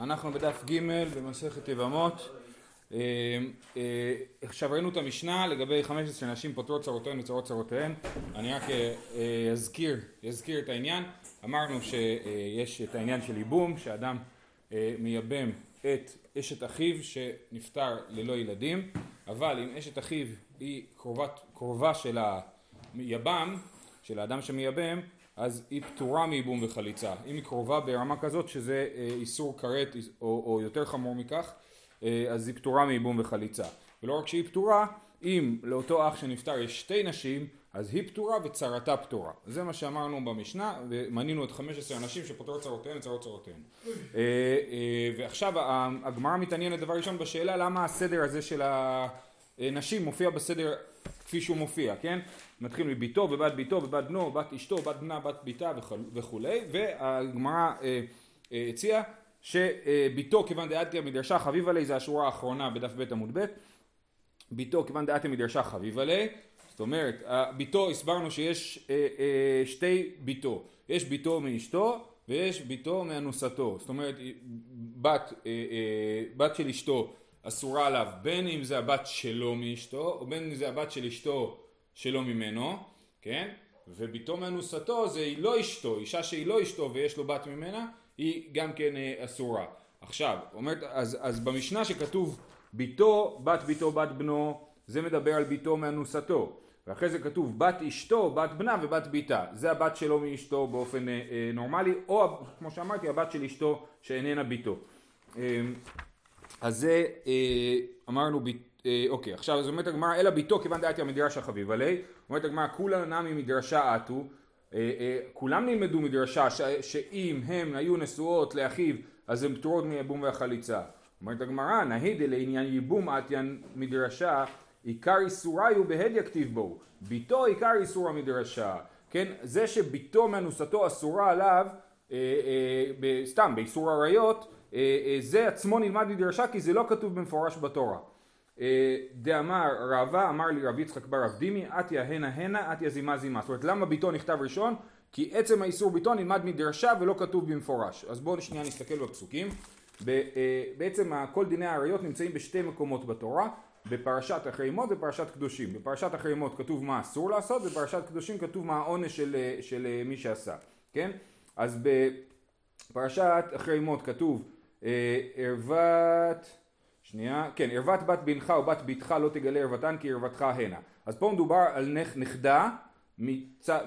אנחנו בדף ג' במסכת יבמות. עכשיו ראינו את המשנה לגבי 15 נשים פותרות צרותיהן וצרות צרותיהן. אני רק אזכיר את העניין. אמרנו שיש את העניין של ייבום, שאדם מייבם את אשת אחיו שנפטר ללא ילדים, אבל אם אשת אחיו היא קרובה של היבם, של האדם שמייבם, אז היא פטורה מייבום וחליצה. אם היא קרובה ברמה כזאת שזה איסור כרת או יותר חמור מכך, אז היא פטורה מייבום וחליצה. ולא רק שהיא פטורה, אם לאותו אח שנפטר יש שתי נשים, אז היא פטורה וצרתה פטורה. זה מה שאמרנו במשנה, ומנינו את 15 אנשים שפוטרו צרותיהן וצרות צרותיהן. ועכשיו הגמרא מתעניינת דבר ראשון בשאלה למה הסדר הזה של הנשים מופיע בסדר כפי שהוא מופיע, כן? מתחיל מביתו ובת ביתו ובת בנו, בת אשתו, בת בנה, בת ביתה וכולי. והגמרא הציעה שביתו כיוון דאתיה מדרשה חביב עלי, זה השורה האחרונה בדף בית עמוד ב', ביתו כיוון דאתיה מדרשה חביב עלי, זאת אומרת, ביתו, הסברנו שיש שתי ביתו, יש ביתו מאשתו ויש ביתו מאנוסתו, זאת אומרת, בת של אשתו אסורה עליו, בין אם זה הבת שלו מאשתו, או בין אם זה הבת של אשתו שלו ממנו, כן? וביתו מאנוסתו זה היא לא אשתו, אישה שהיא לא אשתו ויש לו בת ממנה, היא גם כן אסורה. עכשיו, אומרת, אז במשנה שכתוב ביתו, בת בנו, זה מדבר על ביתו מאנוסתו. ואחרי זה כתוב בת אשתו, בת בנה ובת ביתה. זה הבת שלו מאשתו באופן נורמלי, או כמו שאמרתי, הבת של אשתו שאיננה ביתו. אז זה אמרנו, אוקיי, עכשיו אז אומרת הגמרא, אלא ביתו כיוון דאתיה מדרשה חביב עלי. אומרת הגמרא, כולה נמי מדרשה אתו. כולם נלמדו מדרשה שאם הם היו נשואות לאחיו, אז הם פטורות מייבום והחליצה. אומרת הגמרא, נהיד אלה עניין ייבום אתיין מדרשה, עיקר איסורי הוא בהד יכתיב בו. ביתו עיקר איסור המדרשה. כן? זה שביתו מאנוסתו אסורה עליו, סתם באיסור עריות, זה עצמו נלמד מדרשה כי זה לא כתוב במפורש בתורה. דאמר רבא, אמר לי רב יצחק בר אבדימי, אתיה הנה, אתיה זימה. זאת אומרת, למה ביתו נכתב ראשון? כי עצם האיסור ביתו נלמד מדרשה ולא כתוב במפורש. אז בואו שנייה נסתכל בפסוקים. בעצם כל דיני העריות נמצאים בשתי מקומות בתורה, בפרשת אחרי מות ופרשת קדושים. בפרשת אחרי מות כתוב מה אסור לעשות, בפרשת קדושים כתוב מה העונש של מי שעשה, כן? אז בפרשת אחרי מות כתוב ערוות בת בנך או בת ביתך לא תגלה ערוותן כי ערוותך הנה. אז פה מדובר על נכדה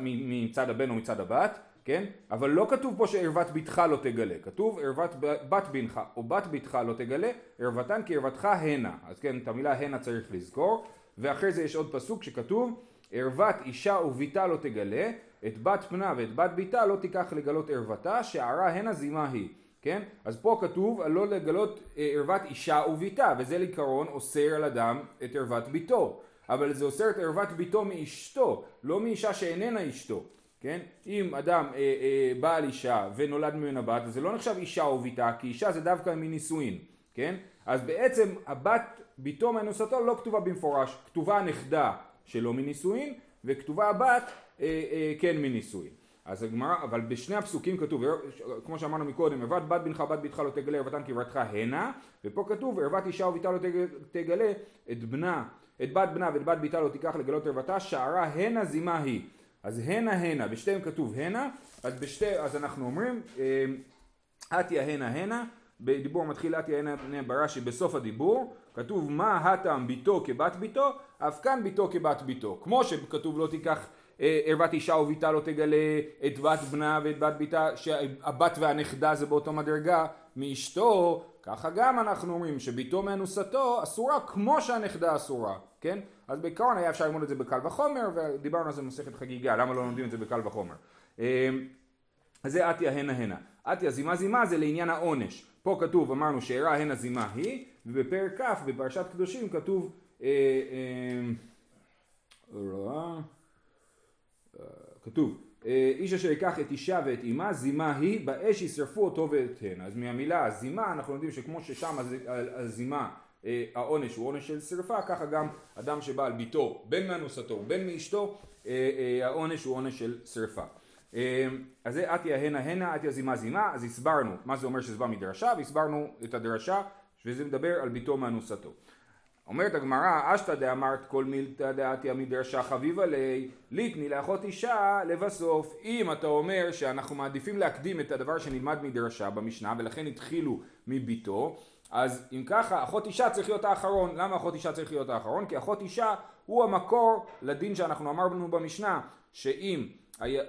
מצד הבן או מצד הבת, כן? אבל לא כתוב פה שערוות ביתך לא תגלה, כתוב ערוות בת בנך או בת ביתך לא תגלה ערוותן כי ערוותך הנה. אז כן, את המילה הנה צריך לזכור. ואחרי זה יש עוד פסוק שכתוב ערוות אישה וביתה לא תגלה, את בת פנה ואת בת ביתה לא תיקח לגלות ערוותה, שערה הנה זימה היא, כן? אז פה כתוב על לא לגלות ערוות אישה וביתה, וזה לעיקרון אוסר על אדם את ערוות ביתו, אבל זה אוסר את ערוות ביתו מאשתו, לא מאישה שאיננה אשתו, כן? אם אדם בעל אישה ונולד ממנה בת, זה לא נחשב אישה או ביתה, כי אישה זה דווקא מנישואין, כן? אז בעצם הבת ביתו מאנוסתו לא כתובה במפורש, כתובה הנכדה שלא מנישואין, וכתובה הבת כן מנישואין. אז הגמרא, אבל בשני הפסוקים כתוב, כמו שאמרנו מקודם, ערוות בת בנך בת ביתך לא תגלה ערוותן כי ערוותך הנה, ופה כתוב ערוות אישה וביתה לא תגלה, את בת בנה ואת בת ביתה לא תיקח לגלות ערוותה, שערה הנה זימה היא. אז הנה, בשתיהם כתוב הנה, אז אנחנו אומרים, אתיה הנה, בדיבור מתחיל אתיה הנה ברש"י בסוף הדיבור, כתוב מה הטעם ביתו כבת ביתו, אף כאן ביתו כבת ביתו. כמו שכתוב לא תיקח ערוות אישה וביתה לא תגלה את בת בנה ואת בת ביתה, שהבת והנכדה זה באותו מדרגה מאשתו, ככה גם אנחנו אומרים שביתו מאנוסתו אסורה כמו שהנכדה אסורה, כן? אז בעיקרון היה אפשר ללמוד את זה בקל וחומר, ודיברנו על זה במסכת חגיגה, למה לא לומדים את זה בקל וחומר. זה אתיה הנה. אתיה זימה זה לעניין העונש. פה כתוב, אמרנו שערה הנה זימה היא, ובפרק כ' בפרשת קדושים כתוב איש אשר ייקח את אישה ואת אימה זימה היא, באש ישרפו אותו ואת הן. אז מהמילה זימה אנחנו יודעים שכמו ששם הזימה העונש הוא עונש של שרפה, ככה גם אדם שבא על ביתו בין מאנוסתו ובין מאשתו העונש הוא עונש של שרפה. אז זה אתיה הנה הנה, אתיה זימה זימה, אז הסברנו מה זה אומר שזה בא מדרשה, והסברנו את הדרשה, וזה מדבר על ביתו מאנוסתו. אומרת הגמרא, אשתא דאמרת כל מילתא דאתיה מדרשה חביב עלי, ליתני לאחות אישה לבסוף. אם אתה אומר שאנחנו מעדיפים להקדים את הדבר שנלמד מדרשה במשנה, ולכן התחילו מביתו, אז אם ככה, אחות אישה צריך להיות האחרון. למה אחות אישה צריך להיות האחרון? כי אחות אישה הוא המקור לדין שאנחנו אמרנו במשנה, שאם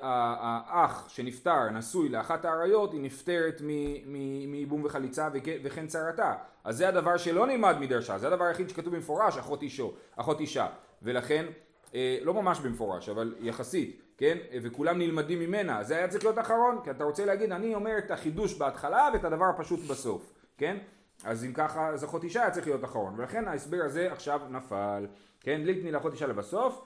האח שנפטר נשוי לאחת העריות, היא נפטרת מייבום וחליצה וכן צרתה. אז זה הדבר שלא נלמד מדרשה, זה הדבר היחיד שכתוב במפורש, אחות אישה. ולכן, לא ממש במפורש, אבל יחסית, כן? וכולם נלמדים ממנה. זה היה צריך להיות האחרון, כי אתה רוצה להגיד, אני אומר את החידוש בהתחלה ואת הדבר הפשוט בסוף, כן? אז אם ככה, אז אחות אישה היה צריך להיות אחרון, ולכן ההסבר הזה עכשיו נפל, כן? ליתני לאחות אישה לבסוף,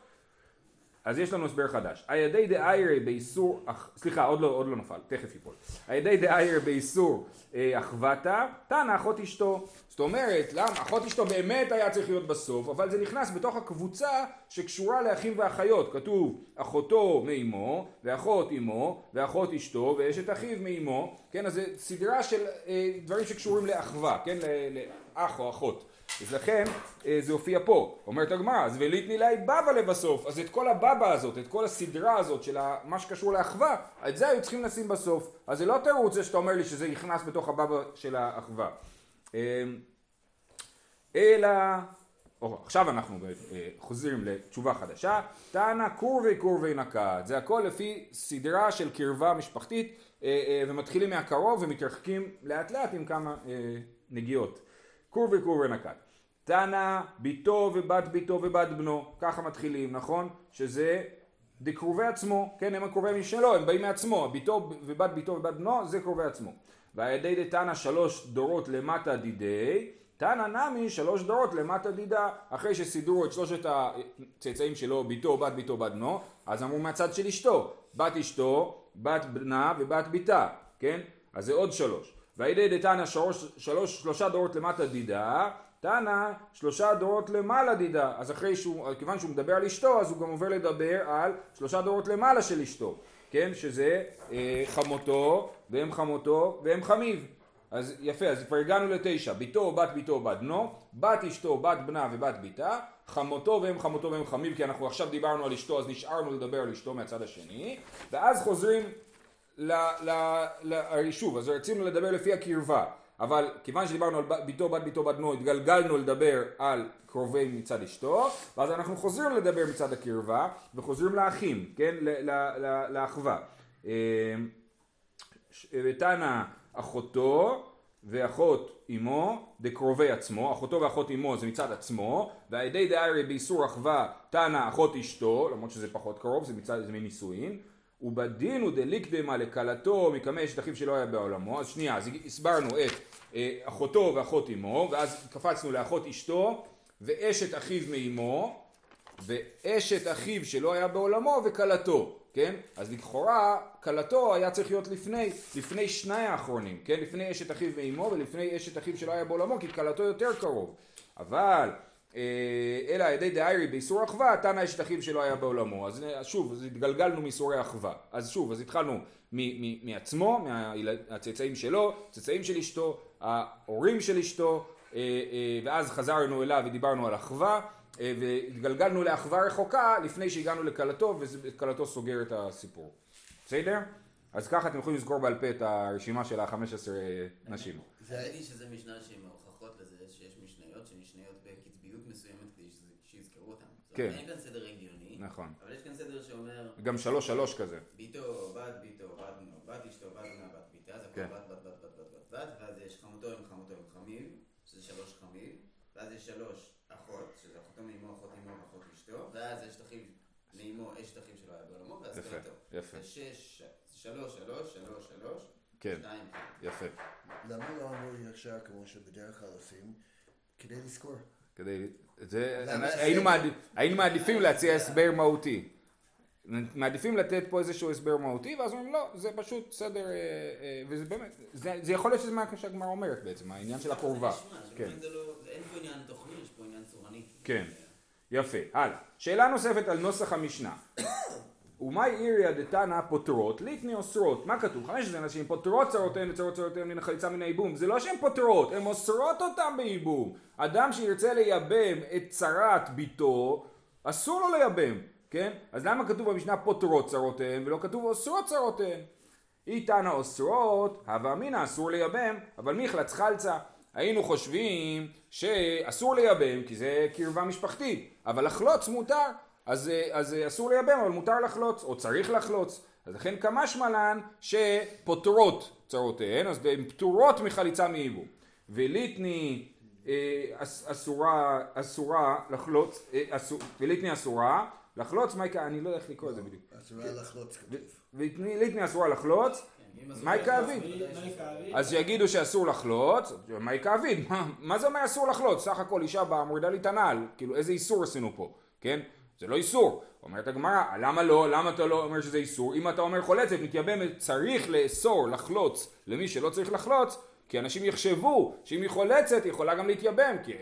אז יש לנו הסבר חדש. הידי דאיירי באיסור, סליחה, עוד לא נפל, תכף ייפול. הידי דאיירי באיסור אחוותה, תנא אחות אשתו. זאת אומרת, למה? אחות אשתו באמת היה צריך להיות בסוף, אבל זה נכנס בתוך הקבוצה שקשורה לאחים ואחיות. כתוב, אחותו מאמו, ואחות אמו, ואחות אשתו, ויש את אחיו מאמו. כן, אז זה סדרה של דברים שקשורים לאחווה, כן, לאח או אחות. אז לכן זה הופיע פה, אומרת הגמרא, אז וליתני לה בבא לבסוף, אז את כל הבבא הזאת, את כל הסדרה הזאת של מה שקשור לאחווה, את זה היו צריכים לשים בסוף, אז זה לא תירוץ זה שאתה אומר לי שזה נכנס בתוך הבבא של האחווה. אלא, עכשיו אנחנו חוזרים לתשובה חדשה, תנא קורבי קורבי נקד, זה הכל לפי סדרה של קרבה משפחתית, ומתחילים מהקרוב ומתרחקים לאט לאט עם כמה נגיעות. קורבי קורבי נקד. תנא ביתו ובת ביתו ובת בנו, ככה מתחילים, נכון? שזה דקרובי עצמו, כן, הם הקרובי משלו, הם באים מעצמו, ביתו ובת ביתו ובת בנו, זה קרובי עצמו. והידי דתנא שלוש דורות למטה דידי, תנא נמי שלוש דורות למטה דידה, אחרי שסידרו את שלושת הצאצאים שלו, ביתו, בת ביתו, בת בנו, אז אמרו מהצד של אשתו, בת אשתו, בת בנה ובת ביתה, כן? אז זה עוד שלוש. והידי דתנא שלושה דורות למטה דידה, תנא שלושה דורות למעלה דידה, אז אחרי כיוון שהוא מדבר על אשתו, אז הוא גם עובר לדבר על שלושה דורות למעלה של אשתו, כן? שזה חמותו והם חמותו והם חמיו. אז יפה, אז כבר הגענו ל9, ביתו, בת ביתו, בת בנו, בת אשתו, בת בנה ובת ביתה, חמותו והם חמיו, כי אנחנו עכשיו דיברנו על אשתו, אז נשארנו לדבר על אשתו מהצד השני, ואז חוזרים ליישוב, אז רצינו לדבר לפי הקרבה, אבל כיוון שדיברנו על ביתו, בת ביתו, בת בנו, התגלגלנו לדבר על קרובי מצד אשתו, ואז אנחנו חוזרים לדבר מצד הקרבה, וחוזרים לאחים, כן, לאחווה. ותנא אחותו ואחות אמו דקרובי עצמו, אחותו ואחות אמו זה מצד עצמו, והידי דאיירי באיסור אחווה תנא אחות אשתו, למרות שזה פחות קרוב, זה מנישואין, ובדין הוא דליקדמה לקלתו מקמא אשת אחיו שלא היה בעולמו. אז שנייה, אז הסברנו את אחותו ואחות אמו, ואז קפצנו לאחות אשתו ואשת אחיו מאמו ואשת אחיו שלא היה בעולמו וקלתו, כן? אז לכאורה קלתו היה צריך להיות לפני שני האחרונים, כן? לפני אשת אחיו מאמו ולפני אשת אחיו שלא היה בעולמו, כי קלתו יותר קרוב. אבל אלא ידי דאיירי באיסור אחווה תנא אשת אחיו שלא היה בעולמו, אז שוב, אז התגלגלנו מאיסורי אחווה, אז שוב, אז התחלנו מעצמו, מהצאצאים שלו, הצאצאים של אשתו, ההורים של אשתו, ואז חזרנו אליו ודיברנו על אחווה, והתגלגלנו לאחווה רחוקה לפני שהגענו לקלתו, וקלתו סוגר את הסיפור. בסדר? אז ככה אתם יכולים לזכור בעל פה את הרשימה של ה-15 נשים. זה ראיתי שזה משנה שהיא מהוכחות לזה שיש משניות שמשניות בקטביות מסוימת כדי שיזכרו אותם. זאת אומרת, אין כאן סדר רגיוני, אבל יש כאן סדר שאומר... גם 3-3 כזה. ביתו, בת, בת אשתו, בת בנה, בת ביתה, זה כבר בת, ואז יש חמותו עם חמותו עם חמיו, שזה 3 חמיו, ואז יש 3 אחות, שזה אחותו מאמו, אחות אמו, אחות אשתו, ואז יש אחיו מאמו, אשת אחיו שלא היה בעולמו, ואז קלתו. יפה, יפה. 3-3-3-3, כן. 2. יפה. למה לא אמרו ישר כמו שבדרך כלל עושים? כדי לזכור. היינו מעדיפים להציע הסבר מהותי. מעדיפים לתת פה איזשהו הסבר מהותי, ואז אומרים לא, זה פשוט סדר, וזה באמת, זה יכול להיות שזה מה שהגמרא אומרת בעצם, העניין של הקורבה. אין פה עניין תוכני, יש פה עניין צורני. כן, יפה. הלאה. שאלה נוספת על נוסח המשנה. ומאי איריה דתנא פוטרות, ליטני אוסרות. מה כתוב? 15 נשים פוטרות צרותיהן וצרות צרותיהן מן החליצה מן הייבום. זה לא שהן פוטרות, הן אוסרות אותן בייבום. אדם שירצה לייבם את צרת ביתו, אסור לו לייבם, כן? אז למה כתוב במשנה פוטרות צרותיהן ולא כתוב אוסרות צרותיהן? איתנה אוסרות, הווה אמינא אסור לייבם, אבל מיחלץ חלצה. היינו חושבים שאסור לייבם כי זה קרבה משפחתית, אבל לחלוץ מותר. אז אסור לייבם, אבל מותר לחלוץ, או צריך לחלוץ. אז לכן כמה שמלן שפוטרות צרותיהן, אז הן פטורות מחליצה מייבום. וליטני אסורה לחלוץ, וליטני אסורה לחלוץ, מייקה, אני לא יודע איך לקרוא את זה בדיוק. אסורה לחלוץ. וליטני אסורה לחלוץ, מייקה אביד. אז יגידו שאסור לחלוץ, מייקה אביד. מה זה אומר אסור לחלוץ? סך הכל אישה במורדה לתנאל, כאילו איזה איסור עשינו פה, כן? זה לא איסור. אומרת הגמרא, למה לא? למה אתה לא אומר שזה איסור? אם אתה אומר חולצת, מתייבמת, צריך לאסור, לחלוץ, למי שלא צריך לחלוץ, כי אנשים יחשבו שאם היא חולצת, היא יכולה גם להתייבם, כי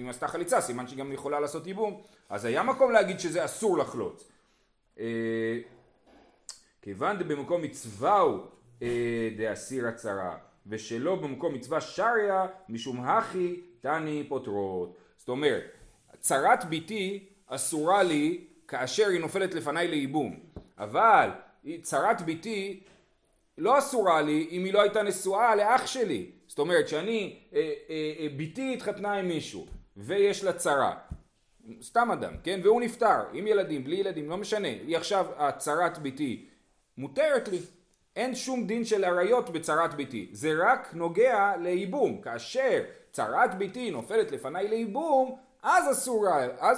אם עשתה חליצה, סימן שהיא גם יכולה לעשות ייבום. אז היה מקום להגיד שזה אסור לחלוץ. כיוון במקום מצווה הוא דאסיר הצרה, ושלא במקום מצווה שריה, משום הכי תני פוטרות. זאת אומרת, צרת ביתי, אסורה לי כאשר היא נופלת לפניי לייבום, אבל צרת ביתי לא אסורה לי אם היא לא הייתה נשואה לאח שלי. זאת אומרת שאני ביתי התחתנה עם מישהו ויש לה צרה, סתם אדם, כן, והוא נפטר, עם ילדים בלי ילדים לא משנה, היא עכשיו הצרת ביתי מותרת לי, אין שום דין של עריות בצרת ביתי, זה רק נוגע לייבום. כאשר צרת ביתי נופלת לפניי לייבום אז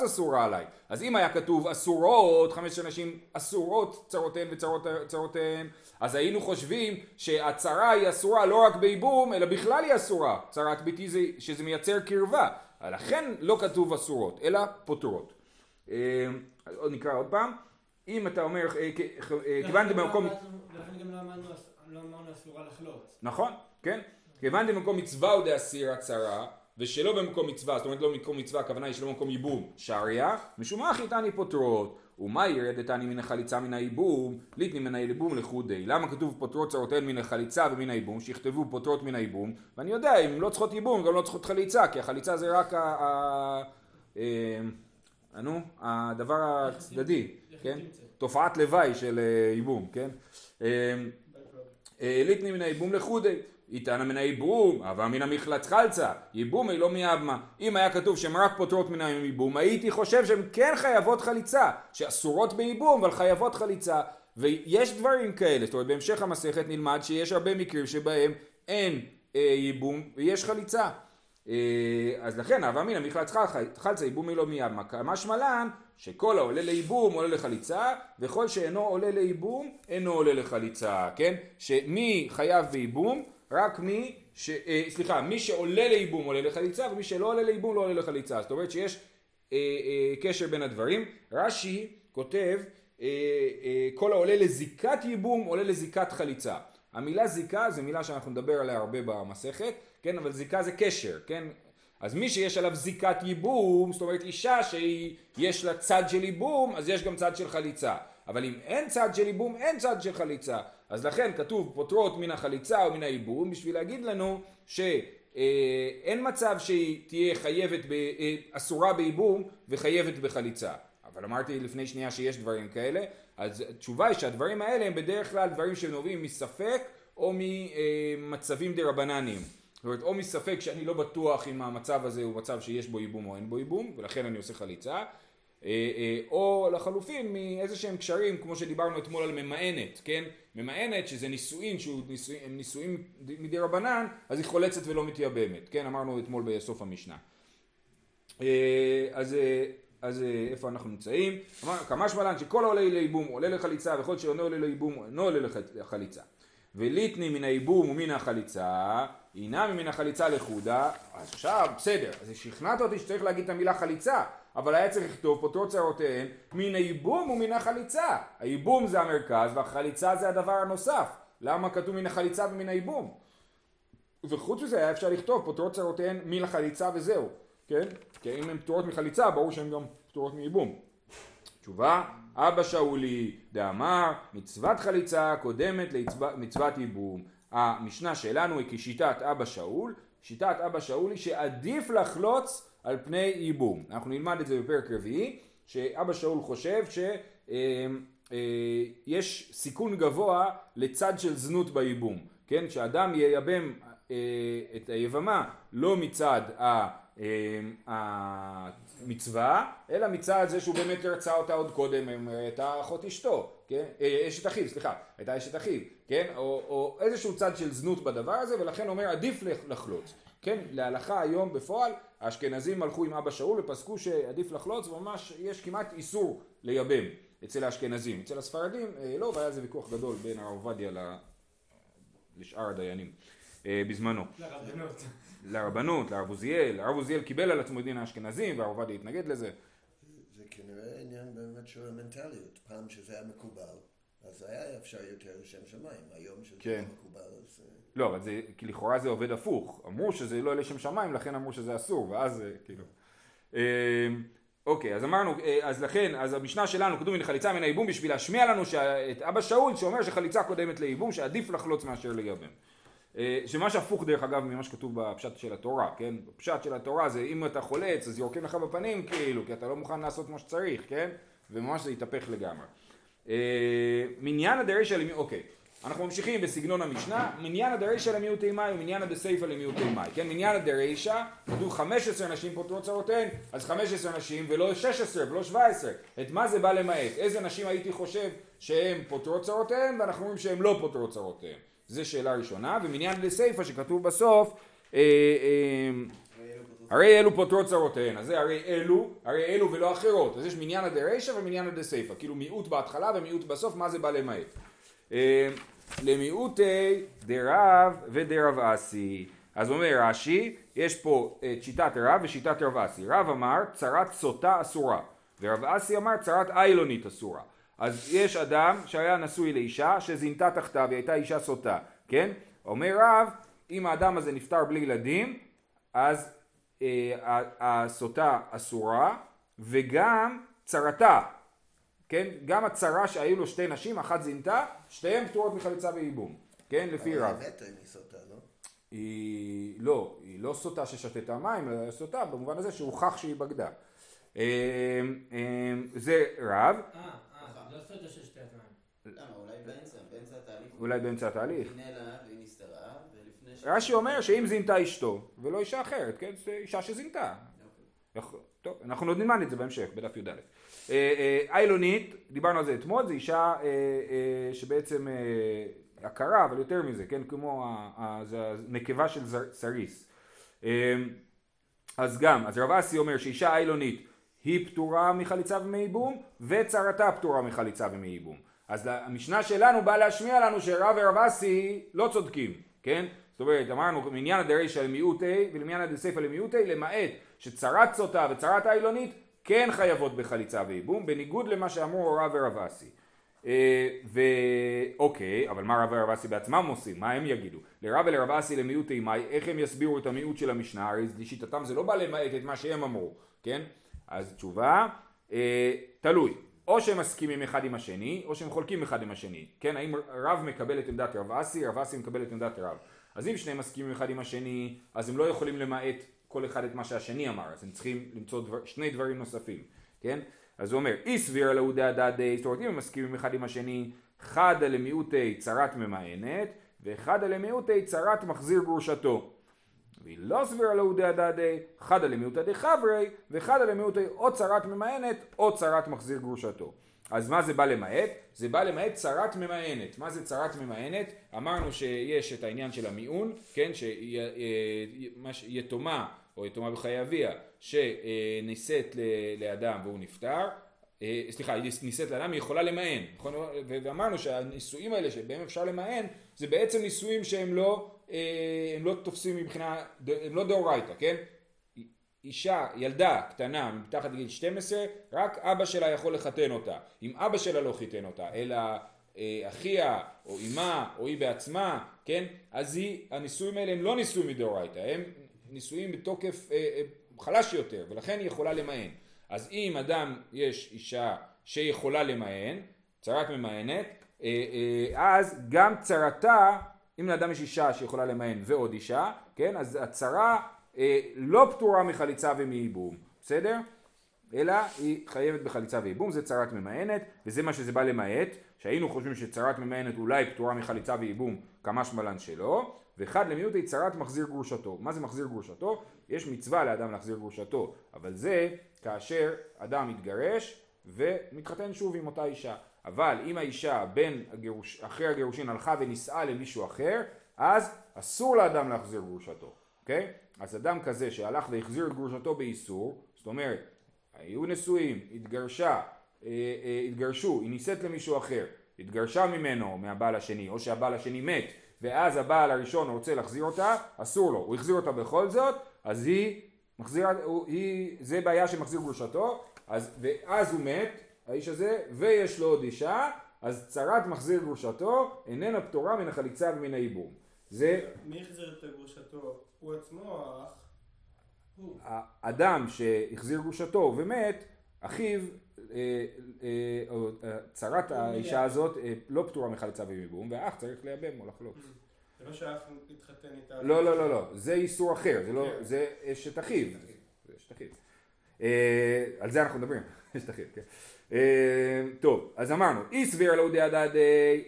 אסורה עליי. אז אם היה כתוב אסורות, 5 נשים אסורות צרותיהן וצרותיהן, אז היינו חושבים שהצרה היא אסורה לא רק בייבום, אלא בכלל היא אסורה. צרת ביתי זה, שזה מייצר קרבה. לכן לא כתוב אסורות, אלא פוטרות. נקרא עוד פעם. אם אתה אומר, כיוון במקום... לכן גם לא אמרנו אסורה לחלוץ. נכון, כן. כיוון במקום מצווה הוא דאסיר הצרה, ושלא במקום מצווה, זאת אומרת לא במקום מצווה, הכוונה היא שלא במקום ייבום, שריה, משום מה חיתני פוטרות, ומה ירדתני מן החליצה מן הייבום, ליתני מן הייבום לחודי. למה כתוב פוטרות צרותיהן מן החליצה ומן הייבום, שיכתבו פוטרות מן הייבום, ואני יודע, אם לא צריכות ייבום, גם לא צריכות חליצה, כי החליצה זה רק הדבר הצדדי, כן? תופעת לוואי של ייבום, כן? ליתני מן הייבום לחודי. איתנה מן הייבום, הווה אמינא מיחלץ חלצה, ייבום היא לא מייבמה. אם היה כתוב שהן רק פוטרות מן הייבום, הייתי חושב שהן כן חייבות חליצה, שאסורות בייבום, אבל חייבות חליצה, ויש דברים כאלה. זאת אומרת, בהמשך המסכת נלמד שיש הרבה מקרים שבהם אין ייבום ויש חליצה. אז לכן, הווה אמינא מיחלץ חלצה, ייבום היא לא מייבמה. משמע לן, שכל העולה לייבום עולה לחליצה, וכל שאינו עולה לייבום אינו עולה לחליצה, כן? שמי חייב בייבום? רק מי שעולה לייבום עולה לחליצה, ומי שלא עולה לייבום לא עולה לחליצה. זאת אומרת שיש קשר בין הדברים. רש"י כותב, כל העולה לזיקת ייבום עולה לזיקת חליצה. המילה זיקה זה מילה שאנחנו נדבר עליה הרבה במסכת, כן? אבל זיקה זה קשר, כן? אז מי שיש עליו זיקת ייבום, זאת אומרת אישה שיש לה צד של ייבום, אז יש גם צד של חליצה. אבל אם אין צד של ייבום, אין צד של חליצה. אז לכן כתוב פוטרות מן החליצה או מן הייבום, בשביל להגיד לנו שאין מצב שהיא תהיה אסורה בייבום וחייבת בחליצה. אבל אמרתי לפני שנייה שיש דברים כאלה, אז התשובה היא שהדברים האלה הם בדרך כלל דברים שנובעים מספק או ממצבים דרבנניים. זאת אומרת, או מספק שאני לא בטוח אם המצב הזה הוא מצב שיש בו ייבום או אין בו ייבום, ולכן אני עושה חליצה. או לחלופין מאיזה שהם קשרים, כמו שדיברנו אתמול על ממאנת, כן? ממאנת שזה נישואין, שהם נישואין מדי רבנן, אז היא חולצת ולא מתייבמת, כן? אמרנו אתמול בסוף המשנה. אז איפה אנחנו נמצאים? כמה שמלן שכל העולה לייבום עולה לחליצה, וכל שאינו עולה לייבום אינו עולה לחליצה. וליתני מן הייבום ומן החליצה, אינה מן החליצה לחודה. עכשיו בסדר, אז שכנעת אותי שצריך להגיד את המילה חליצה, אבל היה צריך לכתוב פוטרות צרותיהן מן הייבום ומן החליצה. הייבום זה המרכז והחליצה זה הדבר הנוסף. למה כתוב מן החליצה ומן הייבום? וחוץ מזה היה אפשר לכתוב פוטרות צרותיהן מן החליצה וזהו, כן? כי אם הן פטורות מחליצה ברור שהן גם פטורות מייבום. תשובה, אבא שאולי דאמר, מצוות חליצה קודמת למצוות ייבום. המשנה שלנו היא כשיטת אבא שאול, שיטת אבא שאול היא שעדיף לחלוץ על פני ייבום. אנחנו נלמד את זה בפרק רביעי, שאבא שאול חושב שיש סיכון גבוה לצד של זנות בייבום, כן? שאדם ייבם את היבמה לא מצד המצווה, אלא מצד זה שהוא באמת רצה אותה עוד קודם, הייתה אחות אשתו, כן? אשת אחיו, סליחה, הייתה אשת אחיו, כן? או איזשהו צד של זנות בדבר הזה, ולכן אומר עדיף לחלוץ, כן? להלכה היום בפועל, האשכנזים הלכו עם אבא שאול ופסקו שעדיף לחלוץ, וממש יש כמעט איסור לייבם אצל האשכנזים. אצל הספרדים לא, והיה זה ויכוח גדול בין הרב עובדיה לשאר הדיינים בזמנו. לרבנות, לרב עוזיאל. הרב עוזיאל קיבל על עצמו את דין האשכנזים, והרב עובדיה התנגד לזה. זה כנראה עניין באמת של המנטליות. פעם שזה היה מקובל, אז היה אפשר יותר לשם שמיים. היום שזה היה מקובל, אז... לא, אבל זה, כי לכאורה זה עובד הפוך. אמרו שזה לא לשם שמיים, לכן אמרו שזה אסור, ואז כאילו... אוקיי, אז אמרנו, אז לכן, אז המשנה שלנו קדומים לחליצה מן הייבום בשביל להשמיע לנו את אבא שאול שאומר שחליצה קודמת לייבום, שעדיף לחלוץ מאשר לייבם. שמה שהפוך דרך אגב ממה שכתוב בפשט של התורה, כן? בפשט של התורה זה אם אתה חולץ אז יורקים לך בפנים כאילו, כי אתה לא מוכן לעשות מה שצריך, כן? וממש זה יתהפך לגמרי. מניין הדרישה למיעוט, אוקיי, אנחנו ממשיכים בסגנון המשנה, מניין הדרישה למיעוט אימי ומניין הדסייפה למיעוט אימי, כן? מניין הדרישה, כתוב 15 נשים פוטרו צרותיהן, אז 15 נשים ולא 16 ולא 17, את מה זה בא למעט? איזה נשים הייתי חושב שהן פוטרו צרותיהן ואנחנו אומרים שהן לא פוטרו צרותיהן? זו שאלה ראשונה, ומניין לסייפה שכתוב בסוף, הרי אלו פוטרות צרותיהן, אז זה הרי אלו ולא אחרות, אז יש מניין הדרישה ומניין הדסייפה, כאילו מיעוט בהתחלה ומיעוט בסוף, מה זה בא למעט? למיעוטי דרב ודרב אסי, אז אומר רש"י, יש פה את שיטת רב ושיטת רב אסי, רב אמר צרת סוטה אסורה, ורב אסי אמר צרת איילונית אסורה, אז יש אדם שהיה נשוי לאישה שזינתה תחתיו, היא הייתה אישה סוטה, כן? אומר רב, אם האדם הזה נפטר בלי ילדים, אז הסוטה אסורה, וגם צרתה, כן? גם הצרה שהיו לו שתי נשים, אחת זינתה, שתיהן פטורות מחליצה וייבום, כן? לפי רב. אבל היא סוטה, לא? היא לא סוטה ששתתה מים, אלא סוטה במובן הזה שהוכח שהיא בגדה. זה רב. לא סוטה של שתי התנאים. למה? אולי באמצע התהליך. היא נעלה והיא נסתרה, ולפני ש... רש"י אומר שאם זינתה אשתו, ולא אישה אחרת, כן? זה אישה שזינתה. טוב, אנחנו עוד נלמד את זה בהמשך, בדף י"ד. איילונית, דיברנו על זה אתמול, זו אישה שבעצם הכרה, אבל יותר מזה, כן? כמו הנקבה של סריס. אז גם, אז רב אסי אומר שאישה איילונית, היא פטורה מחליצה ומייבום, וצרתה פטורה מחליצה ומייבום. אז המשנה שלנו באה להשמיע לנו שרב ורב אסי לא צודקים, כן? זאת אומרת, אמרנו, מניין הדרישה למיעוטי ולמניין הדסייפה למיעוטי, למעט שצרת סוטה וצרת איילונית כן חייבות בחליצה ומייבום, בניגוד למה שאמרו רב ורב אסי. אוקיי, אבל מה רב ורב אסי בעצמם עושים? מה הם יגידו? לרב ולרב אסי למיעוטי מאי, איך הם יסבירו את המיעוט של המשנה? הרי לשיטתם זה לא בא למעט את מה שהם אמרו, כן? אז תשובה, תלוי, או שהם מסכימים אחד עם השני, או שהם חולקים אחד עם השני, כן, האם רב מקבל את עמדת רב אסי, רב אסי מקבל את עמדת רב, אז אם שניהם מסכימים אחד עם השני, אז הם לא יכולים למעט כל אחד את מה שהשני אמר, אז הם צריכים למצוא שני דברים נוספים, כן, אז הוא אומר, אי סביר על ההודה הדעדי, זאת אומרת, אם הם מסכימים אחד עם השני, אחד על מיעוטי צרת ממענת, ואחד על מיעוטי צרת מחזיר גרושתו, והיא לא סבירה להודי הדעדי, חדה למיעוטי דחברי, וחדה למיעוטי או צרת ממענת או צרת מחזיר גרושתו. אז מה זה בא למעט? זה בא למעט צרת ממענת. מה זה צרת ממענת? אמרנו שיש את העניין של המיעון, כן? שיתומה או יתומה בחיי אביה, שנישאת לאדם והוא נפטר, סליחה, היא נישאת לאדם, היא יכולה למען. ואמרנו שהנישואים האלה שבהם אפשר למען, זה בעצם נישואים שהם לא תופסים מבחינה, הם לא דאורייתא, כן? אישה, ילדה קטנה, מתחת גיל 12, רק אבא שלה יכול לחתן אותה. אם אבא שלה לא חיתן אותה, אלא אחיה, או אמא, או היא בעצמה, כן? אז הנישואים האלה הם לא נישואים מדאורייתא, הם נישואים בתוקף חלש יותר, ולכן היא יכולה למען. אז אם אדם יש אישה שיכולה למען, צרת ממענת, אז גם צרתה, אם לאדם יש אישה שיכולה למען ועוד אישה, כן? אז הצרה לא פטורה מחליצה ומייבום, בסדר? אלא היא חייבת בחליצה וייבום, זה צרת ממענת, וזה מה שזה בא למעט, שהיינו חושבים שצרת ממענת אולי פטורה מחליצה וייבום כמה שמלן שלו, ואחד למיעוט היא צרת מחזיר גרושתו. מה זה מחזיר גרושתו? יש מצווה לאדם להחזיר גרושתו, אבל זה כאשר אדם מתגרש ומתחתן שוב עם אותה אישה. אבל אם האישה אחרי הגירושין הלכה ונישאה למישהו אחר, אז אסור לאדם להחזיר גרושתו, אוקיי? אז אדם כזה שהלך והחזיר את גרושתו באיסור, זאת אומרת, היו נשואים, התגרשו, היא נישאת למישהו אחר, התגרשה ממנו, מהבעל השני, או שהבעל השני מת, ואז הבעל הראשון רוצה להחזיר אותה, אסור לו, הוא החזיר אותה בכל זאת, אז היא מחזירה, זה בעיה שמחזיר גרושתו, ואז הוא מת, האיש הזה, ויש לו עוד אישה, אז צרת מחזיר גרושתו, איננה פטורה מן החליצה ומן הייבום. זה... מי החזיר את גרושתו? הוא עצמו, האח? האדם שהחזיר גרושתו ומת, אחיו, צרת האישה הזאת לא פטורה מחליצה ומייבום, והאח צריך לייבם או לחלוץ. זה לא שהאח מתחתן איתה? לא, לא, לא, לא. זה איסור אחר. זה אשת אחיו. זה אשת אחיו. על זה אנחנו מדברים. אשת אחיו, כן. טוב, אז אמרנו, אי סביר לא יודע דעד,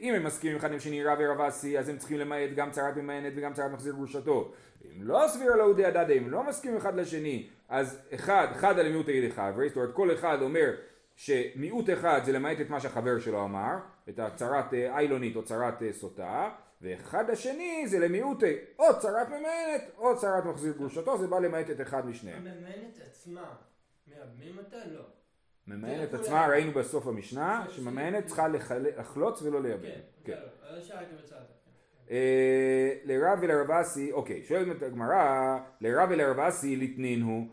אם הם מסכימים אחד עם שני רב ורבסי, אז הם צריכים למעט גם צרת ממענת וגם צרת מחזיר גרושתו. אם לא סביר לא יודע דעד, אם לא מסכימים אחד לשני, אז אחד על מיעוט יגיד אחד, זאת אומרת, כל אחד אומר שמיעוט אחד זה למעט את מה שהחבר שלו אמר, את הצרת איילונית או צרת סוטה, ואחד השני זה למיעוט או צרת ממענת או צרת מחזיר גרושתו, זה בא למעט את אחד משניהם. הממענת עצמה, מאבמים אותה? לא. ממענת עצמה, ראינו בסוף המשנה, שממענת צריכה לחלוץ ולא לייבם. כן, לא שרק בצד. לרב ולרבאסי, אוקיי, שואלת הגמרא, לרב ולרבאסי לתנין הוא,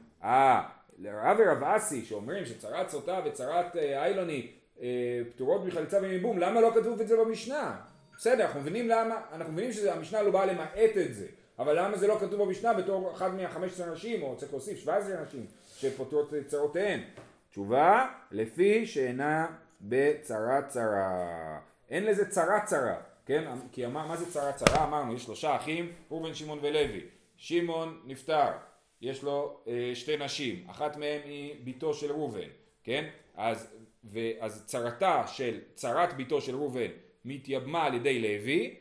לרב ורבאסי שאומרים שצרת סוטה וצרת איילוני פטורות מחליצה ומייבום, למה לא כתוב את זה במשנה? בסדר, אנחנו מבינים למה, אנחנו מבינים שהמשנה לא באה למעט את זה, אבל למה זה לא כתוב במשנה בתור אחד מה-15 אנשים, או צריך להוסיף 17 אנשים שפוטרות צרותיהן? תשובה, לפי שאינה בצרה צרה. אין לזה צרה צרה, כן? כי מה זה צרה צרה? אמרנו, יש שלושה אחים, ראובן, שמעון ולוי. שמעון נפטר, יש לו שתי נשים, אחת מהן היא ביתו של ראובן, כן? אז צרת ביתו של ראובן מתייבמה על ידי לוי,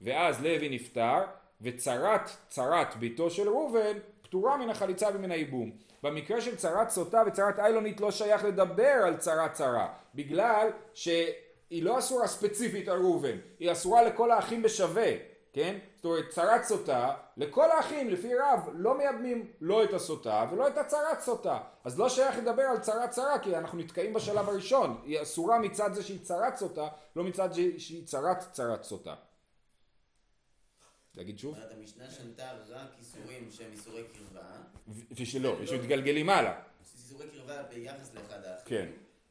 ואז לוי נפטר, וצרת ביתו של ראובן פטורה מן החליצה ומן הייבום. במקרה של צרת סוטה וצרת איילונית לא שייך לדבר על צרת צרה, בגלל שהיא לא אסורה ספציפית על ראובן, היא אסורה לכל האחים בשווה, כן? זאת אומרת, צרת סוטה, לכל האחים, לפי רב, לא מייבמים לא את הסוטה ולא את הצרת סוטה, אז לא שייך לדבר על צרת צרה, כי אנחנו נתקעים בשלב הראשון, היא אסורה מצד זה שהיא צרת סוטה, לא מצד זה שהיא צרת סוטה. תגיד שוב. המשנה שנתה רק איסורים שהם איסורי קרבה. ושלא, יש מתגלגלים הלאה. איסורי קרבה ביחס לאחד האחר. כן.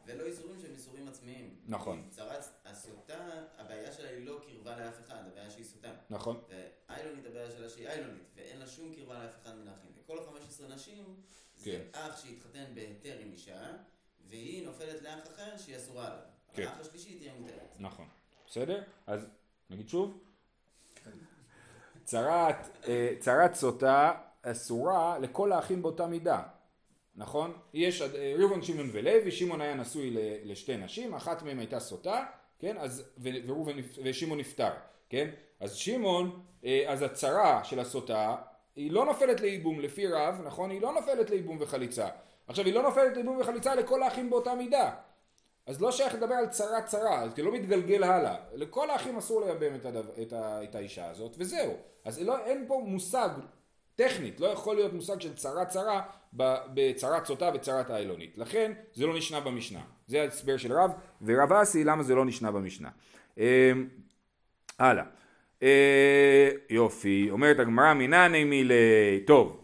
ולא איסורים שהם איסורים עצמיים. נכון. צרת הסוטה, הבעיה שלה היא לא קרבה לאף אחד, הבעיה שהיא סוטה. נכון. ואיילונית, הבעיה שלה שהיא איילונית, ואין לה שום קרבה לאף אחד מן האחים. וכל 15 נשים, זה אח שהתחתן בהיתר עם אישה, והיא נופלת לאח אחר שהיא אסורה עליו. כן. האח השלישי תהיה מותרת. נכון. בסדר? אז נגיד שוב. צרת סוטה אסורה לכל האחים באותה מידה, נכון? יש ראובן, שמעון ולוי, שמעון היה נשוי לשתי נשים, אחת מהם הייתה סוטה, כן? אז וראובן ושמעון נפטר, כן? אז שמעון, אז הצרה של הסוטה היא לא נופלת לייבום לפי רב, נכון? היא לא נופלת לייבום וחליצה. עכשיו היא לא נופלת לייבום וחליצה לכל האחים באותה מידה. אז לא שייך לדבר על צרה צרה, אז לא מתגלגל הלאה. לכל האחים אסור לייבם את האישה הזאת, וזהו. אז אין פה מושג טכנית, לא יכול להיות מושג של צרה צרה בצרת סוטה וצרת איילונית. לכן זה לא נשנה במשנה. זה ההסבר של רב ורבאסי, למה זה לא נשנה במשנה. הלאה. יופי, אומרת הגמרא מינני מילי, טוב.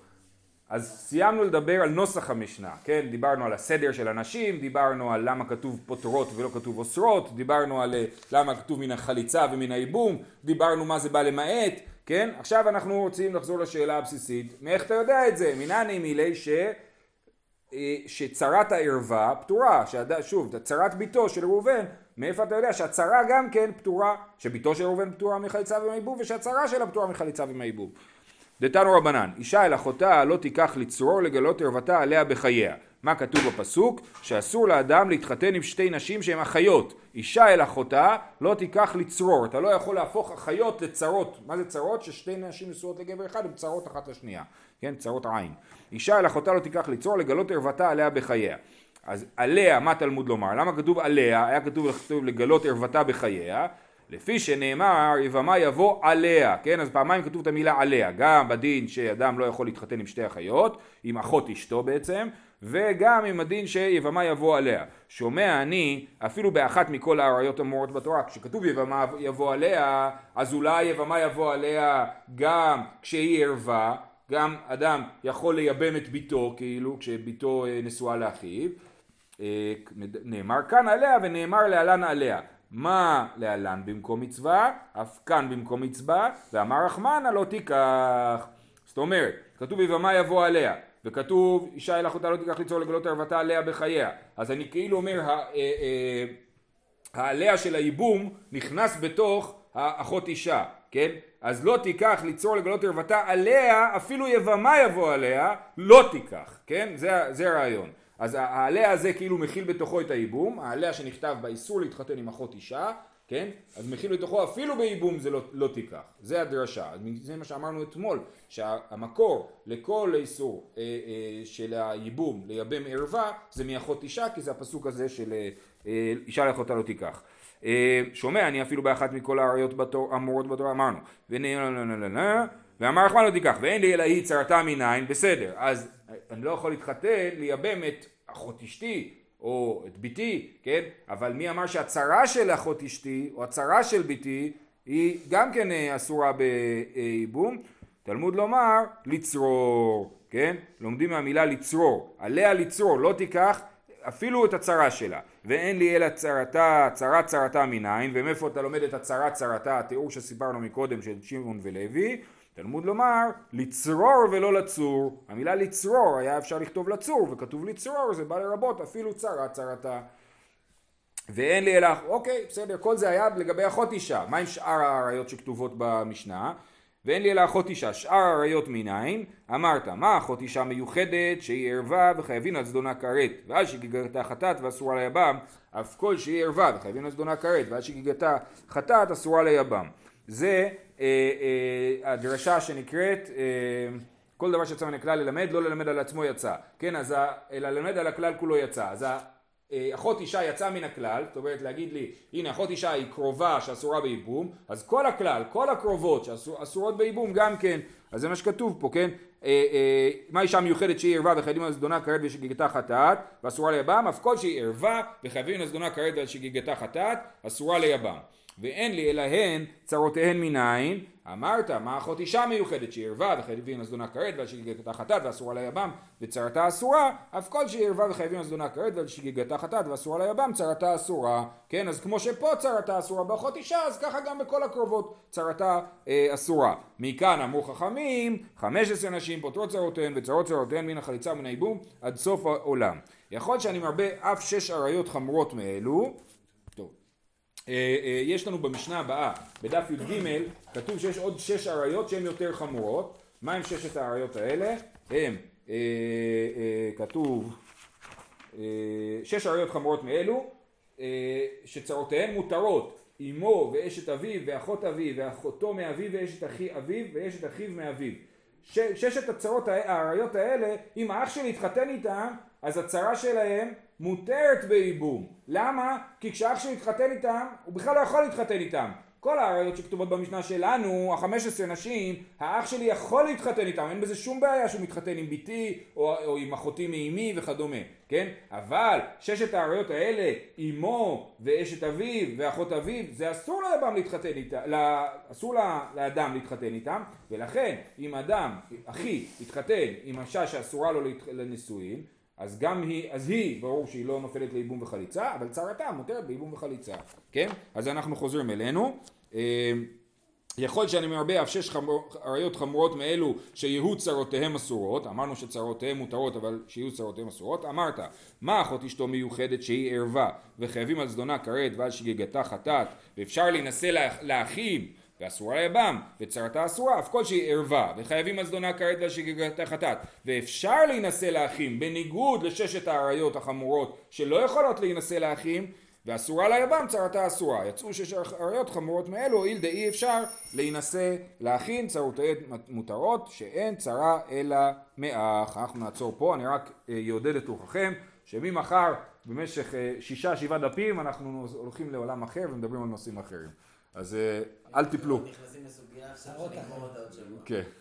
אז סיימנו לדבר על נוסח המשנה, כן? דיברנו על הסדר של אנשים, דיברנו על למה כתוב פוטרות ולא כתוב אוסרות, דיברנו על למה כתוב מן החליצה ומן הייבום, דיברנו מה זה בא למעט, כן? עכשיו אנחנו רוצים לחזור לשאלה הבסיסית, מאיך אתה יודע את זה? מנני מילי ש... שצרת הערווה פטורה, שוב, צרת ביתו של ראובן, מאיפה אתה יודע שהצרה גם כן פטורה, שביתו של ראובן פטורה מחליצה ומעיבוב, ושהצרה שלה פטורה מחליצה ומעיבוב. דתנו רבנן, אישה אל אחותה לא תיקח לצרור לגלות ערוותה עליה בחייה. מה כתוב בפסוק? שאסור לאדם להתחתן עם שתי נשים שהן אחיות. אישה אל אחותה לא תיקח לצרור. אתה לא יכול להפוך אחיות לצרות. מה זה צרות? ששתי נשים נשואות לגבר אחד הן צרות אחת לשנייה. כן, צרות עין. אישה אל אחותה לא תיקח לצרור לגלות ערוותה עליה בחייה. אז עליה, מה תלמוד לומר? למה כתוב עליה? היה כתוב לגלות ערוותה בחייה. לפי שנאמר, יבמה יבוא עליה, כן? אז פעמיים כתוב את המילה עליה, גם בדין שאדם לא יכול להתחתן עם שתי אחיות, עם אחות אשתו בעצם, וגם עם הדין שיבמה יבוא עליה. שומע אני, אפילו באחת מכל העריות המורות בתורה, כשכתוב יבמה יבוא עליה, אז אולי יבמה יבוא עליה גם כשהיא ערווה, גם אדם יכול לייבם את ביתו, כאילו כשביתו נשואה לאחיו, נאמר כאן עליה ונאמר להלן עליה. מה להלן במקום מצווה, אף כאן במקום מצווה, ואמר רחמנה לא תיקח. זאת אומרת, כתוב יבמה יבוא עליה, וכתוב אישה אל אחותה לא תיקח לצרור לגלות ערוותה עליה בחייה. אז אני כאילו אומר, העליה של הייבום נכנס בתוך האחות אישה, כן? אז לא תיקח לצרור לגלות ערוותה עליה, אפילו יבמה יבוא עליה, לא תיקח, כן? זה הרעיון. אז העליה הזה כאילו מכיל בתוכו את הייבום, העליה שנכתב באיסור להתחתן עם אחות אישה, כן? אז מכיל בתוכו אפילו בייבום זה לא תיקח. זה הדרשה. זה מה שאמרנו אתמול, שהמקור לכל איסור של הייבום לייבם ערווה זה מאחות אישה, כי זה הפסוק הזה של אישה לאחותה לא תיקח. שומע, אני אפילו באחת מכל העריות המורות בתורה אמרנו. ואמר רחמנה לא תיקח, ואין לי אלא היא צרתה מניין, בסדר. אז אני לא יכול להתחתן, לייבם את אחות אשתי, או את ביתי, כן? אבל מי אמר שהצרה של אחות אשתי, או הצרה של ביתי, היא גם כן אסורה בייבום? תלמוד לומר, לצרור, כן? לומדים מהמילה לצרור, עליה לצרור, לא תיקח אפילו את הצרה שלה. ואין לי אלא צרתה, צרת צרתה מניין, ומאיפה אתה לומד את הצרת צרתה, התיאור שסיפרנו מקודם של שמעון ולוי, תלמוד לומר, לצרור ולא לצור. המילה לצרור, היה אפשר לכתוב לצור, וכתוב לצרור, זה בא לרבות, אפילו צרה, צרתה. ואין לי אלך, אוקיי, בסדר, כל זה היה לגבי אחות אישה. מה עם שאר העריות שכתובות במשנה? ואין לי אלא אחות אישה, שאר העריות מניין, אמרת, מה אחות אישה מיוחדת, שהיא ערווה וחייבין על זדונה כרת, ואז שגיגתה חטאת ואסורה ליבם, אף כל שהיא ערווה וחייבין על זדונה כרת, ואז שגיגתה חטאת אסורה ליבם. זה הדרשה שנקראת כל דבר שיצא מן הכלל ללמד, לא ללמד על עצמו יצא, כן? אז ללמד על הכלל כולו יצא. אז אחות אישה יצא מן הכלל, זאת אומרת להגיד לי, הנה אחות אישה היא קרובה שאסורה בייבום, אז כל הכלל, כל הקרובות שאסורות בייבום גם כן, אז זה מה שכתוב פה, כן? מה אישה מיוחדת שהיא ערווה וחייבים על זדונה כרת ושגיגתה חטאת ואסורה ליבם, אף כל שהיא ערווה וחייבים על זדונה כרת ושגיגתה חטאת אסורה ליבם. ואין לי אלא הן צרותיהן מניין, אמרת, מה אחות אישה מיוחדת שהיא ערווה וחייבים על זדונה כרת ועל שגיגתה חטאת ואסורה ליבם וצרתה אסורה, אף כל שהיא ערווה וחייבים על זדונה כרת ועל שגיגתה חטאת ואסורה ליבם צרתה אסורה, כן? אז כמו שפה צרתה אסורה באחות אישה, אז ככה גם בכל הקרובות צרתה אסורה. מכאן אמרו חכמים, 15 נשים פוטרות צרותיהן וצרות צרותיהן מן החליצה ומן הייבום עד סוף העולם. יכול שאני מרבה אף 6 עריות חמורות מאלו. יש לנו במשנה הבאה, בדף י"ג, כתוב שיש עוד 6 עריות שהן יותר חמורות. מה עם 6 העריות האלה? הם, כתוב, 6 עריות חמורות מאלו, שצרותיהן מותרות, אמו ואשת אביו ואחות אביו ואחותו מאביו ואשת אחי אביו ואשת אחיו מאביו. 6 הצרות העריות האלה, אם האח שלי התחתן איתם, אז הצרה שלהם מותרת בייבום. למה? כי כשאח שהתחתן איתם, הוא בכלל לא יכול להתחתן איתם. כל העריות שכתובות במשנה שלנו, 15 נשים, האח שלי יכול להתחתן איתם. אין בזה שום בעיה שהוא מתחתן עם ביתי, או עם אחותי מאימי וכדומה. כן? אבל 6 העריות האלה, אימו ואשת אביו ואחות אביו, זה אסור לאדם להתחתן איתם. אסור לאדם להתחתן איתם. ולכן, אם אדם, אחי, התחתן עם אישה שאסורה לו לנישואין, אז גם היא, ברור שהיא לא נופלת לייבום וחליצה, אבל צרתה מותרת בייבום וחליצה, כן? אז אנחנו חוזרים אלינו. יכול שאני מרבה אף שש עריות חמורות מאלו שיהיו צרותיהם אסורות, אמרנו שצרותיהם מותרות אבל שיהיו צרותיהם אסורות, אמרת מה אחות אשתו מיוחדת שהיא ערווה וחייבים על זדונה כרת ועל שגגתה חטאת ואפשר להינשא לאחים ואסורה ליבם וצרתה אסורה אף כל שהיא ערווה וחייבים על זדונה כרת ועל שגגתה חטאת ואפשר להינשא לאחים בניגוד לששת העריות החמורות שלא יכולות להינשא לאחים ואסורה ליבם צרתה אסורה. יצאו שש עריות חמורות מאלו, אילדה אי אפשר להינשא לאחים, צרותיהן מותרות, שאין צרה אלא מאח. אנחנו נעצור פה, אני רק יעודד את רוחכם, שממחר במשך 6-7 דפים אנחנו הולכים לעולם אחר ומדברים על נושאים אחרים. אז אל תיפלו. נכנסים לסוגיה, אפשר לגמור אותה עוד שבוע. כן.